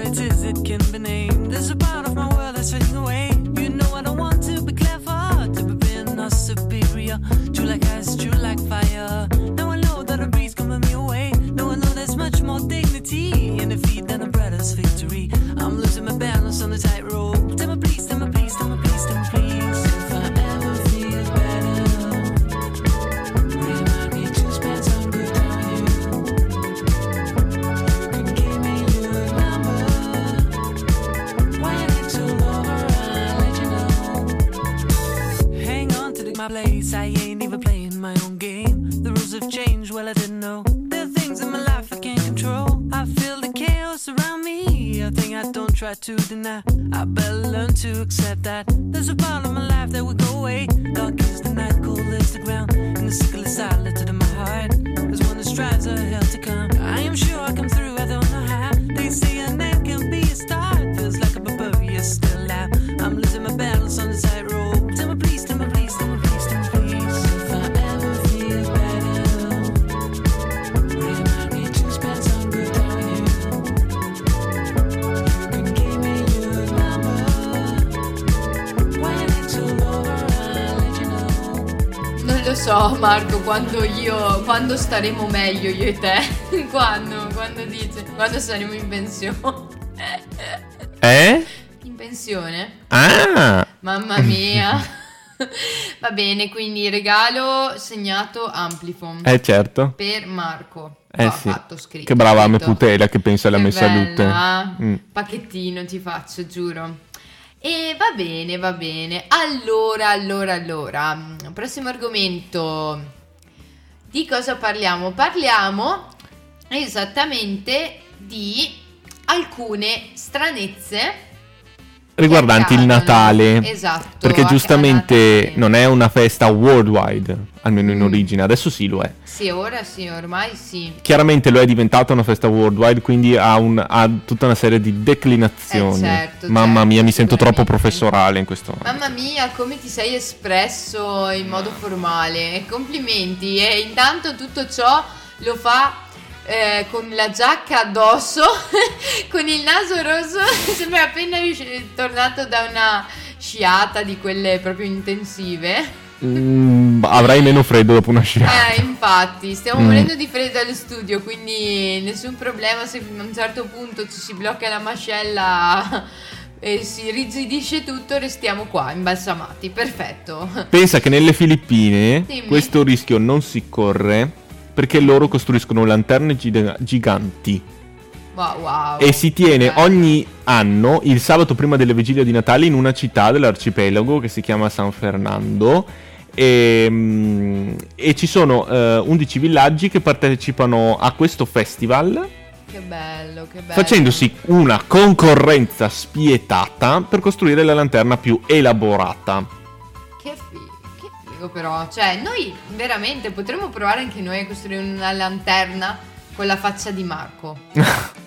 It is, it can be named. There's a part of my world that's fading away. You know I don't want to be clever, to be being or superior. True like ice, true like fire. Now I know that a breeze coming me away. Now I know there's much more dignity in defeat than a brother's victory. I'm losing my balance on the tightrope. Tell me please, tell me please, tell me please, tell me please. If I ever feel better, remind me to spend some good time with you. Place. I ain't even playing my own game. The rules have changed, well I didn't know. There are things in my life I can't control. I feel the chaos around me, a thing I don't try to deny. I better learn to accept that there's a part of my life that will go away. Dark is the night, cold is the ground, and the sickle is silent in my heart. There's one that strives for hell to come. I am sure I come through, I don't know how. They say a name can be a star. It feels like a barbarian still alive. I'm losing my balance on the tightrope. Tell me please, tell me please, tell me please. Lo so Marco, quando io quando staremo meglio io e te, quando quando dice quando saremo in pensione, eh? In pensione? Ah! Mamma mia. Va bene, quindi regalo segnato Amplifon. Eh certo. Per Marco. Eh no, sì. Fatto scritto. Che brava me putela che pensa alla che mia salute. Mm. Pacchettino ti faccio, giuro. E va bene, va bene. Allora, allora, allora, prossimo argomento. Di cosa parliamo? Parliamo esattamente di alcune stranezze riguardanti il Natale. Esatto. Perché giustamente non è una festa worldwide, almeno in mm. origine. Adesso sì lo è. Sì, ora sì, ormai sì. Chiaramente lo è diventata una festa worldwide, quindi ha, un, ha tutta una serie di declinazioni. Eh, certo, mamma certo, mia, mi sento troppo professorale in questo momento. Mamma mia, come ti sei espresso in modo formale. Complimenti. E intanto tutto ciò lo fa... Eh, con la giacca addosso, con il naso rosso, sembra appena tornato da una sciata di quelle proprio intensive. Mm, avrai meno freddo dopo una sciata. Eh, infatti, stiamo mm. morendo di freddo allo studio, quindi nessun problema se a un certo punto ci si blocca la mascella e si rigidisce tutto, restiamo qua imbalsamati, perfetto. Pensa che nelle Filippine Dimmi. questo rischio non si corre, perché loro costruiscono lanterne giganti. Wow, wow. E si tiene ogni anno il sabato prima delle vigilie di Natale in una città dell'arcipelago che si chiama San Fernando. E, e ci sono uh, undici villaggi che partecipano a questo festival Che bello, che bello. Facendosi una concorrenza spietata per costruire la lanterna più elaborata. Che figo, che figo però. Cioè, noi veramente potremmo provare anche noi a costruire una lanterna con la faccia di Marco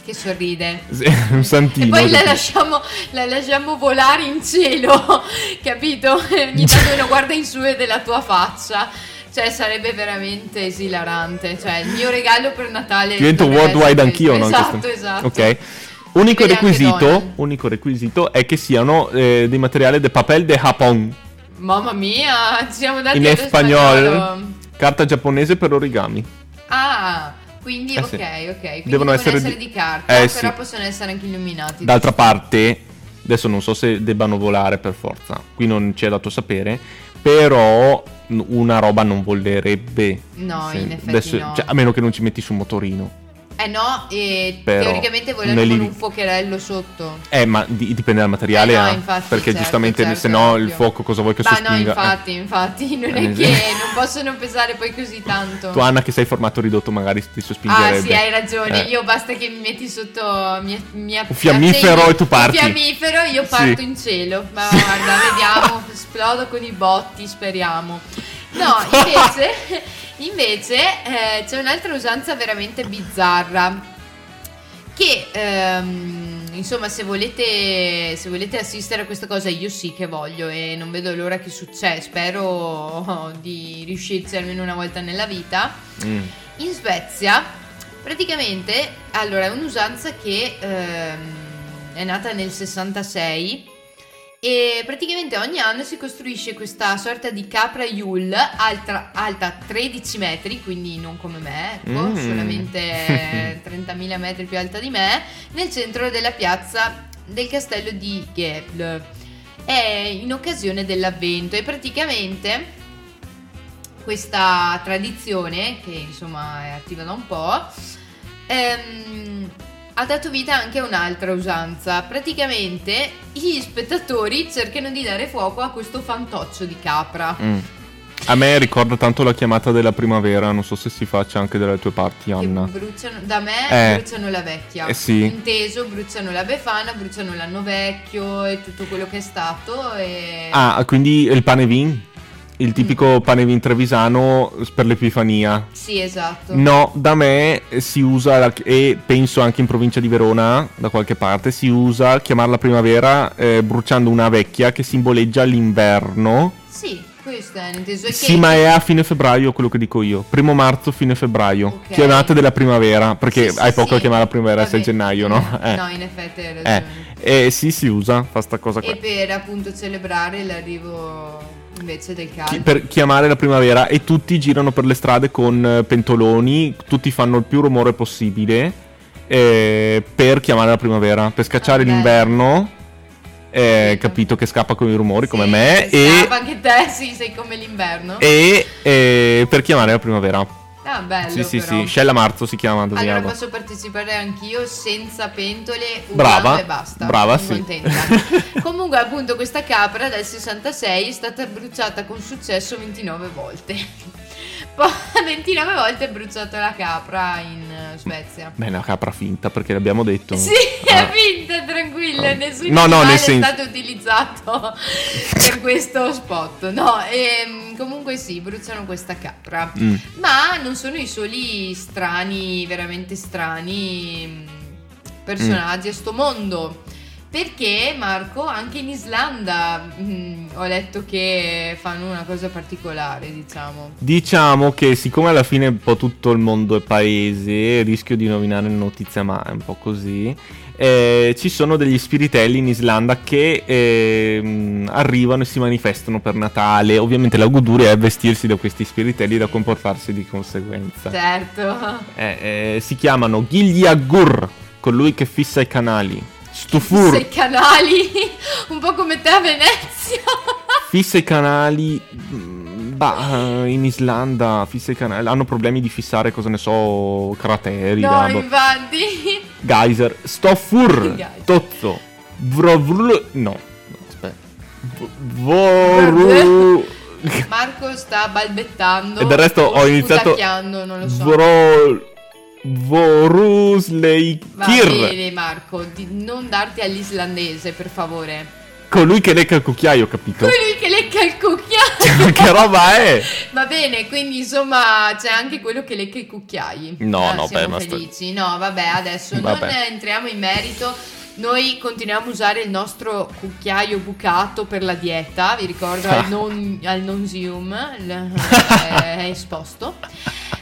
che sorride. Sì, un santino. E poi la lasciamo, la lasciamo volare in cielo, capito? E ogni tanto uno guarda in su ed è la tua faccia. Cioè, sarebbe veramente esilarante. Cioè, il mio regalo per Natale. Divento worldwide anch'io, no? Esatto, esatto. Ok. Unico requisito, unico requisito è che siano eh, di materiale de papel de Japón. Mamma mia, ci siamo dati in spagnolo. Spagnolo. Carta giapponese per origami. Ah, quindi eh, ok, sì. ok. Quindi devono essere, essere di, di carta, eh, però sì. Possono essere anche illuminati. D'altra parte, adesso non so se debbano volare per forza. Qui non ci è dato sapere, però una roba non volerebbe. No, se, in effetti adesso, no. Cioè, a meno che non ci metti su un motorino. Eh no, e però, teoricamente volano con un fuocherello sotto. Eh, ma di, dipende dal materiale, eh no, infatti, perché certo, giustamente certo, se no il fuoco cosa vuoi che sospinga? Ma no, infatti, eh. infatti, non è che non possono pesare poi così tanto. Tu Anna che sei formato ridotto magari ti sospingerebbe. Ah sì, hai ragione, eh. Io basta che mi metti sotto mia, mia, un fiammifero e tu parti. Un fiammifero io parto sì. in cielo, ma sì. guarda, vediamo, esplodo con i botti, speriamo. No, invece, invece eh, c'è un'altra usanza veramente bizzarra che ehm, insomma se volete, se volete assistere a questa cosa io sì che voglio e non vedo l'ora che succeda, spero di riuscirci almeno una volta nella vita. Mm. In Svezia praticamente, allora è un'usanza che ehm, è nata nel sessantasei e praticamente ogni anno si costruisce questa sorta di capra Yule alta, alta tredici metri, quindi non come me, ecco, mm. solamente trentamila metri più alta di me, nel centro della piazza del castello di Gävle. È in occasione dell'avvento e praticamente questa tradizione, che insomma è attiva da un po', ehm, ha dato vita anche a un'altra usanza. Praticamente gli spettatori cercano di dare fuoco a questo fantoccio di capra. Mm. A me ricorda tanto la chiamata della primavera, non so se si faccia anche dalle tue parti, Anna. Che bruciano, da me eh. bruciano la vecchia, eh sì. Inteso, bruciano la Befana, bruciano l'anno vecchio e tutto quello che è stato. E... Ah, quindi il pane vin? Il tipico pane vin trevisano per l'Epifania. Sì, esatto. No, da me si usa, e penso anche in provincia di Verona, da qualche parte, si usa chiamarla primavera eh, bruciando una vecchia che simboleggia l'inverno. Sì, questo è l'inteso. Che... Sì, ma è a fine febbraio quello che dico io. Primo marzo, fine febbraio. Okay. Chiamate della primavera, perché sì, sì, hai poco sì. da chiamare la primavera, sei gennaio, no? Eh. No, in effetti hai ragione. Eh. Eh, sì, si usa, fa sta cosa qua. E per appunto celebrare l'arrivo... invece del caldo. Chi, per chiamare la primavera e tutti girano per le strade con pentoloni, tutti fanno il più rumore possibile eh, per chiamare la primavera, per scacciare okay. l'inverno. Eh, capito che scappa con i rumori sì, come me e scappa anche te, sì, sei come l'inverno. E eh, per chiamare la primavera. Ah, bello, sì, sì, però. Sì, Scella Marzo si chiama. Allora va. Posso partecipare anch'io senza pentole, brava, e basta. Brava, sono sì. contenta. Comunque, appunto, questa capra dal sessantasei è stata bruciata con successo ventinove volte. Poi ventinove volte è bruciata la capra in Svezia. Beh, è una capra finta, perché l'abbiamo detto. Sì, ah. è finta, tranquilla, ah. nessun no, no, nel senso... è stato utilizzato per questo spot. No, e, comunque sì, bruciano questa capra. Mm. Ma non sono i soli strani, veramente strani personaggi mm. a sto mondo. Perché, Marco, anche in Islanda mh, ho letto che fanno una cosa particolare, diciamo. Diciamo che siccome alla fine un po' tutto il mondo è paese, rischio di nominare notizia ma è un po' così, eh, ci sono degli spiritelli in Islanda che eh, arrivano e si manifestano per Natale. Ovviamente l'auguria è vestirsi da questi spiritelli e da comportarsi di conseguenza. Certo. Eh, eh, si chiamano Giljagur, colui che fissa i canali. Stufur. Fissa i canali, un po' come te a Venezia. Fissa i canali, bah, in Islanda fissa i canali, hanno problemi di fissare, cosa ne so, crateri. No, infatti. Geyser, Stofur, Tozzo, Vrovrl, no, aspetta. Voru. Marco sta balbettando. E del resto ho iniziato. Non lo so. Vrol. Vorusleikir. Va bene Marco, di non darti all'islandese, per favore. Colui che lecca il cucchiaio, capito? Colui che lecca il cucchiaio. Che roba è? Va bene, quindi insomma c'è anche quello che lecca i cucchiai. No, ah, no, siamo beh, felici. Ma sto... No, vabbè, adesso vabbè. Non entriamo in merito. Noi continuiamo a usare il nostro cucchiaio bucato per la dieta, vi ricordo, ah. al, non, al non-sium è esposto.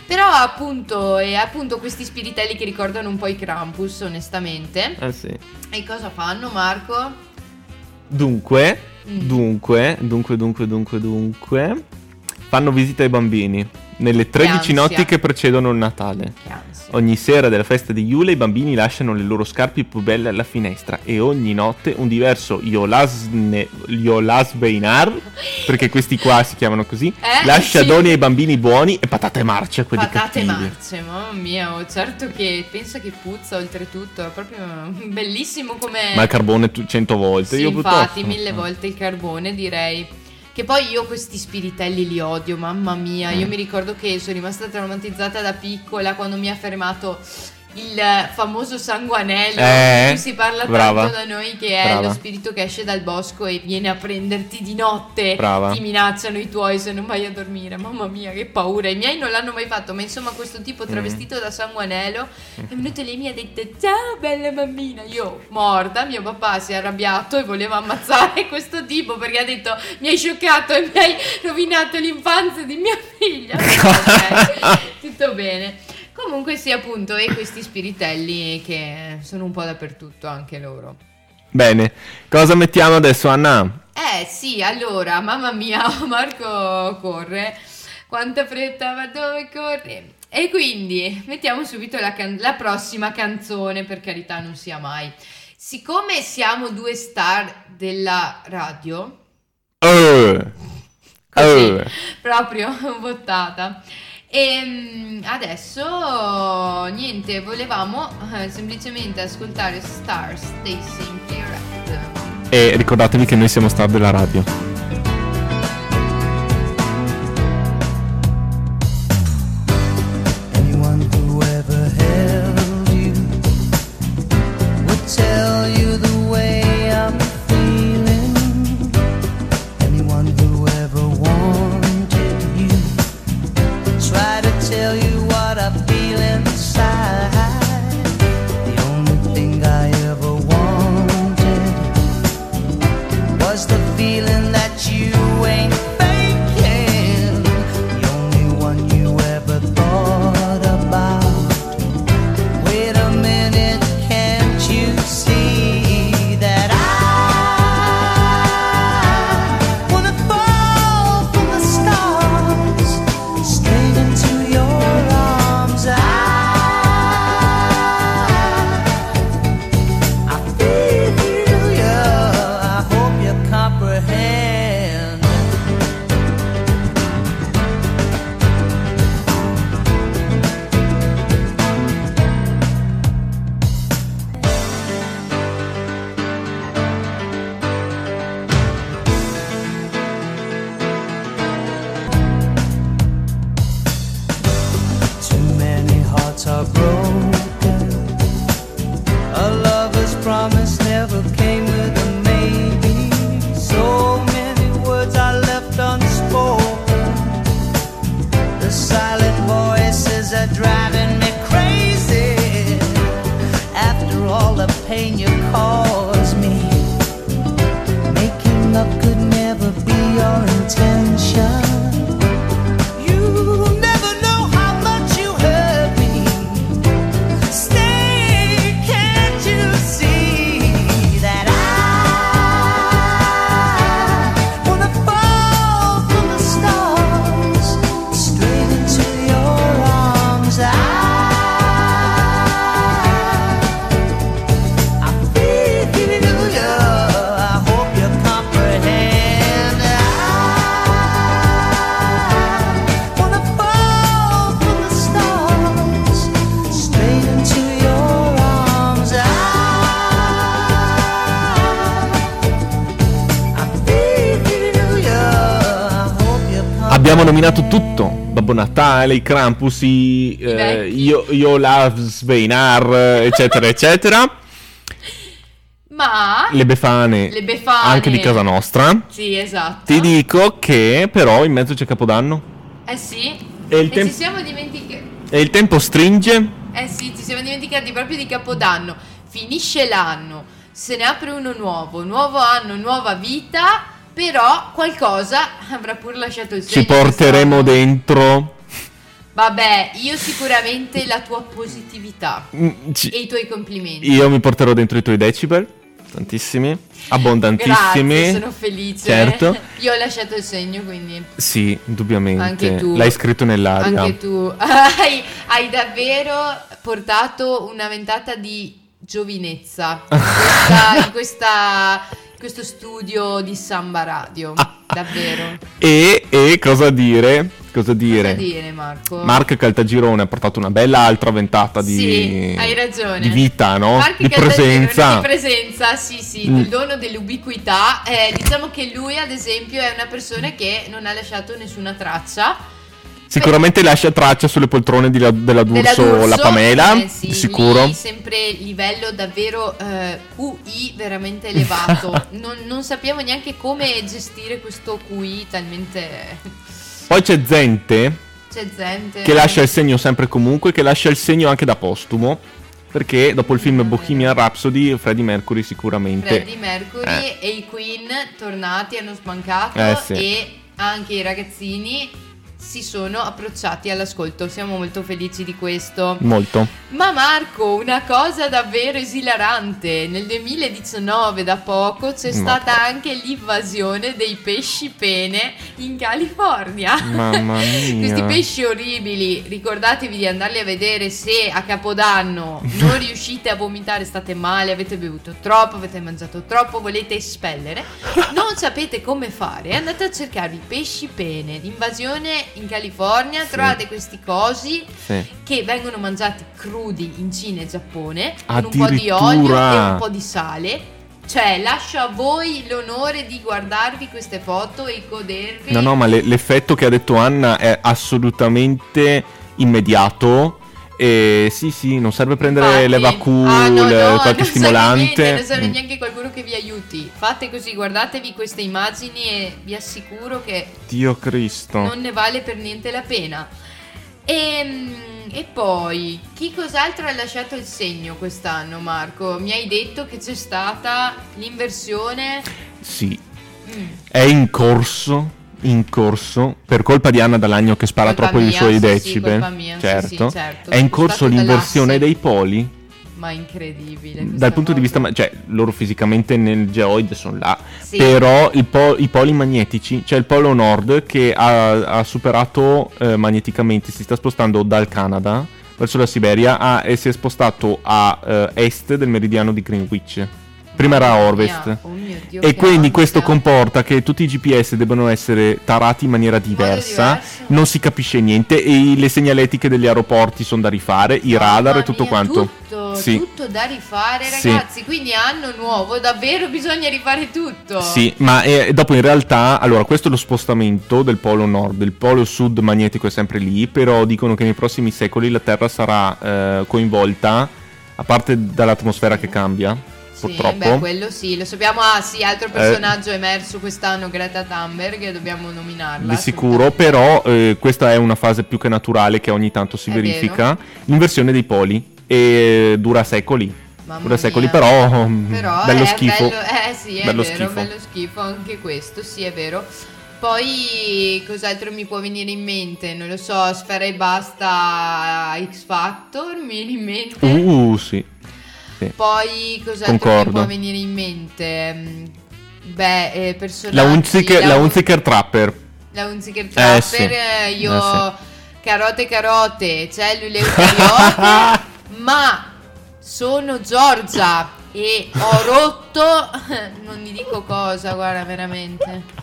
Però appunto, e appunto questi spiritelli che ricordano un po' i Krampus, onestamente. Eh sì. E cosa fanno, Marco? Dunque, mm. dunque, dunque, dunque, dunque, dunque, fanno visita ai bambini nelle tredici notti che precedono il Natale. Ogni sera della festa di Yule i bambini lasciano le loro scarpe più belle alla finestra e ogni notte un diverso Yolasne, Yolasbeinar, perché questi qua si chiamano così, eh, lascia sì. doni ai bambini buoni e patate marce a quelli patate cattivi. Patate marce, mamma mia, certo che pensa che puzza oltretutto, è proprio bellissimo come... Ma il carbone cento volte. Sì, io infatti, piuttosto... mille volte il carbone direi. Che poi io questi spiritelli li odio, mamma mia. Io mi ricordo che sono rimasta traumatizzata da piccola quando mi ha fermato il famoso sanguanello, eh, di cui si parla brava, tanto da noi, che è brava. Lo spirito che esce dal bosco e viene a prenderti di notte, brava. Ti minacciano i tuoi se non vai a dormire. Mamma mia, che paura. I miei non l'hanno mai fatto, ma insomma questo tipo travestito mm. da sanguanello è venuto lì e mi ha detto ciao bella bambina. Io morta, mio papà si è arrabbiato e voleva ammazzare questo tipo perché ha detto mi hai scioccato e mi hai rovinato l'infanzia di mia figlia. Okay. Tutto bene. Comunque sì, appunto, e questi spiritelli che sono un po' dappertutto anche loro. Bene, cosa mettiamo adesso, Anna? Eh sì, allora, mamma mia, Marco corre, quanta fretta, ma dove corre? E quindi mettiamo subito la, can- la prossima canzone, per carità non sia mai. Siccome siamo due star della radio, uh, così, uh. proprio bottata. E adesso niente, volevamo semplicemente ascoltare Stars dei Simply Red. E ricordatevi che noi siamo star della radio. Babbo Natale, i Krampus, i, eh, io, io la Sveinar, eccetera, eccetera. Ma le befane, le befane anche di casa nostra. Sì, esatto. Ti dico che però in mezzo c'è Capodanno. Eh sì. E, il tem- e ci siamo dimenticati. E il tempo stringe. Eh sì, ci siamo dimenticati proprio di Capodanno. Finisce l'anno, se ne apre uno nuovo, nuovo anno, nuova vita, però qualcosa avrà pur lasciato il segno. Ci porteremo dentro. Vabbè, io sicuramente la tua positività ci... e i tuoi complimenti. Io mi porterò dentro i tuoi decibel. Tantissimi, abbondantissimi. Grazie, sono felice. Certo. Io ho lasciato il segno, quindi. Sì, indubbiamente. Anche tu. L'hai scritto nell'aria. Anche tu. Hai, hai davvero portato una ventata di giovinezza in questa, in questa, in questo studio di Samba Radio. Davvero. E, e cosa dire? Cosa dire? Cosa dire, Marco? Marco Caltagirone ha portato una bella altra ventata di, sì, hai ragione, di vita, no? Marco di presenza. Di presenza, sì, sì, mm. del dono dell'ubiquità. Eh, diciamo che lui, ad esempio, è una persona che non ha lasciato nessuna traccia. Sicuramente per... lascia traccia sulle poltrone di la, della D'Urso, della D'Urso, la Pamela, eh, sì, di sicuro. Lì, sempre livello davvero eh, Q I veramente elevato. non, non sappiamo neanche come gestire questo Q I talmente... Poi c'è Zente, c'è Zente che lascia il segno sempre comunque, che lascia il segno anche da postumo, perché dopo il film Bohemian Rhapsody, Freddie Mercury sicuramente. Freddie Mercury eh. e i Queen tornati hanno sbancato eh, sì. e anche i ragazzini si sono approcciati all'ascolto. Siamo molto felici di questo. Molto. Ma Marco, una cosa davvero esilarante, nel duemiladiciannove da poco c'è Mamma. stata anche l'invasione dei pesci pene in California. Mamma mia. Questi pesci orribili, ricordatevi di andarli a vedere se a Capodanno non riuscite a vomitare, state male, avete bevuto troppo, avete mangiato troppo, volete espellere, non sapete come fare, andate a cercare i pesci pene, l'invasione in California, sì. trovate questi cosi sì. che vengono mangiati crudi in Cina e Giappone, con un po' di olio e un po' di sale. Cioè, lascio a voi l'onore di guardarvi queste foto e godervi. No, no, ma le, l'effetto che ha detto Anna è assolutamente immediato. E sì, sì, non serve prendere le Vacool, ah, no, no, qualche non stimolante. Serve niente, non serve mm. neanche qualcuno che vi aiuti. Fate così, guardatevi queste immagini e vi assicuro che Dio Cristo non ne vale per niente la pena. E, e poi, chi cos'altro ha lasciato il segno quest'anno, Marco? Mi hai detto che c'è stata l'inversione. Sì, mm. è in corso. In corso per colpa di Anna D'Alagno che spara colpa troppo mia, i suoi sì, decibel, sì, mia, certo. Sì, sì, certo. È in corso l'inversione dei poli. Ma incredibile. Dal punto cosa. di vista, cioè loro fisicamente nel geoide sono là, sì. però il po- i poli magnetici, c'è cioè il polo nord che ha, ha superato eh, magneticamente, si sta spostando dal Canada verso la Siberia a, e si è spostato a eh, est del meridiano di Greenwich. Prima era a ovest. Oh mio Dio, e quindi ansia. Questo comporta che tutti i G P S debbano essere tarati in maniera diversa, non si capisce niente e le segnaletiche degli aeroporti sono da rifare, i radar mia, e tutto quanto. Tutto, sì. tutto da rifare, ragazzi, sì. quindi anno nuovo, davvero bisogna rifare tutto. Sì, ma eh, dopo in realtà, allora questo è lo spostamento del polo nord, il polo sud magnetico è sempre lì, però dicono che nei prossimi secoli la Terra sarà eh, coinvolta, a parte dall'atmosfera che cambia. Purtroppo. Sì, beh, quello sì, lo sappiamo. Ah sì, altro personaggio eh, emerso quest'anno, Greta Thunberg, dobbiamo nominarla. Di sicuro, però eh, questa è una fase più che naturale che ogni tanto si è verifica, vero. L'inversione dei poli, e dura secoli, Mamma dura mia. secoli, però, però bello è schifo. Bello, eh sì, è bello vero, schifo. bello schifo, anche questo, sì è vero. Poi cos'altro mi può venire in mente? Non lo so, Sfera e Basta, X Factor, mi viene in mente. Uh, sì. Sì. Poi cos'altro mi può venire in mente? Beh, eh, personaggi... La Unziker, la Unziker Trapper. La Unziker Trapper, eh, sì. eh, io... Eh, sì. Carote, carote, cellule eucariote, ma sono Giorgia e ho rotto... non vi dico cosa, guarda, veramente...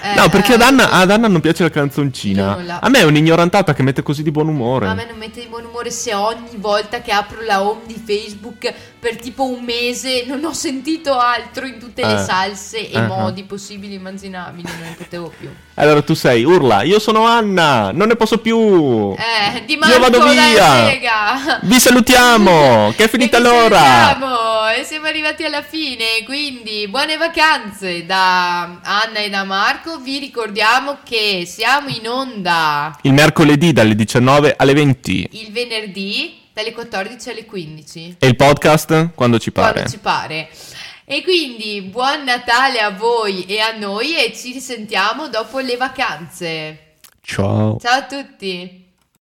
Eh, no, perché ad Anna, ad Anna non piace la canzoncina. La... A me è un'ignorantata che mette così di buon umore. A me non mette di buon umore se ogni volta che apro la home di Facebook per tipo un mese non ho sentito altro in tutte le eh. salse e eh, modi eh. possibili e immaginabili. Non ne potevo più. Allora tu sei, urla, io sono Anna, non ne posso più. Eh, Di Marco, io vado via. Vi salutiamo, che è finita l'ora. Salutiamo e siamo arrivati alla fine, quindi buone vacanze da Anna e da Marco. Vi ricordiamo che siamo in onda il mercoledì dalle diciannove alle venti, il venerdì dalle quattordici alle quindici e il podcast quando ci pare, quando ci pare. E quindi buon Natale a voi e a noi e ci risentiamo dopo le vacanze. Ciao ciao a tutti.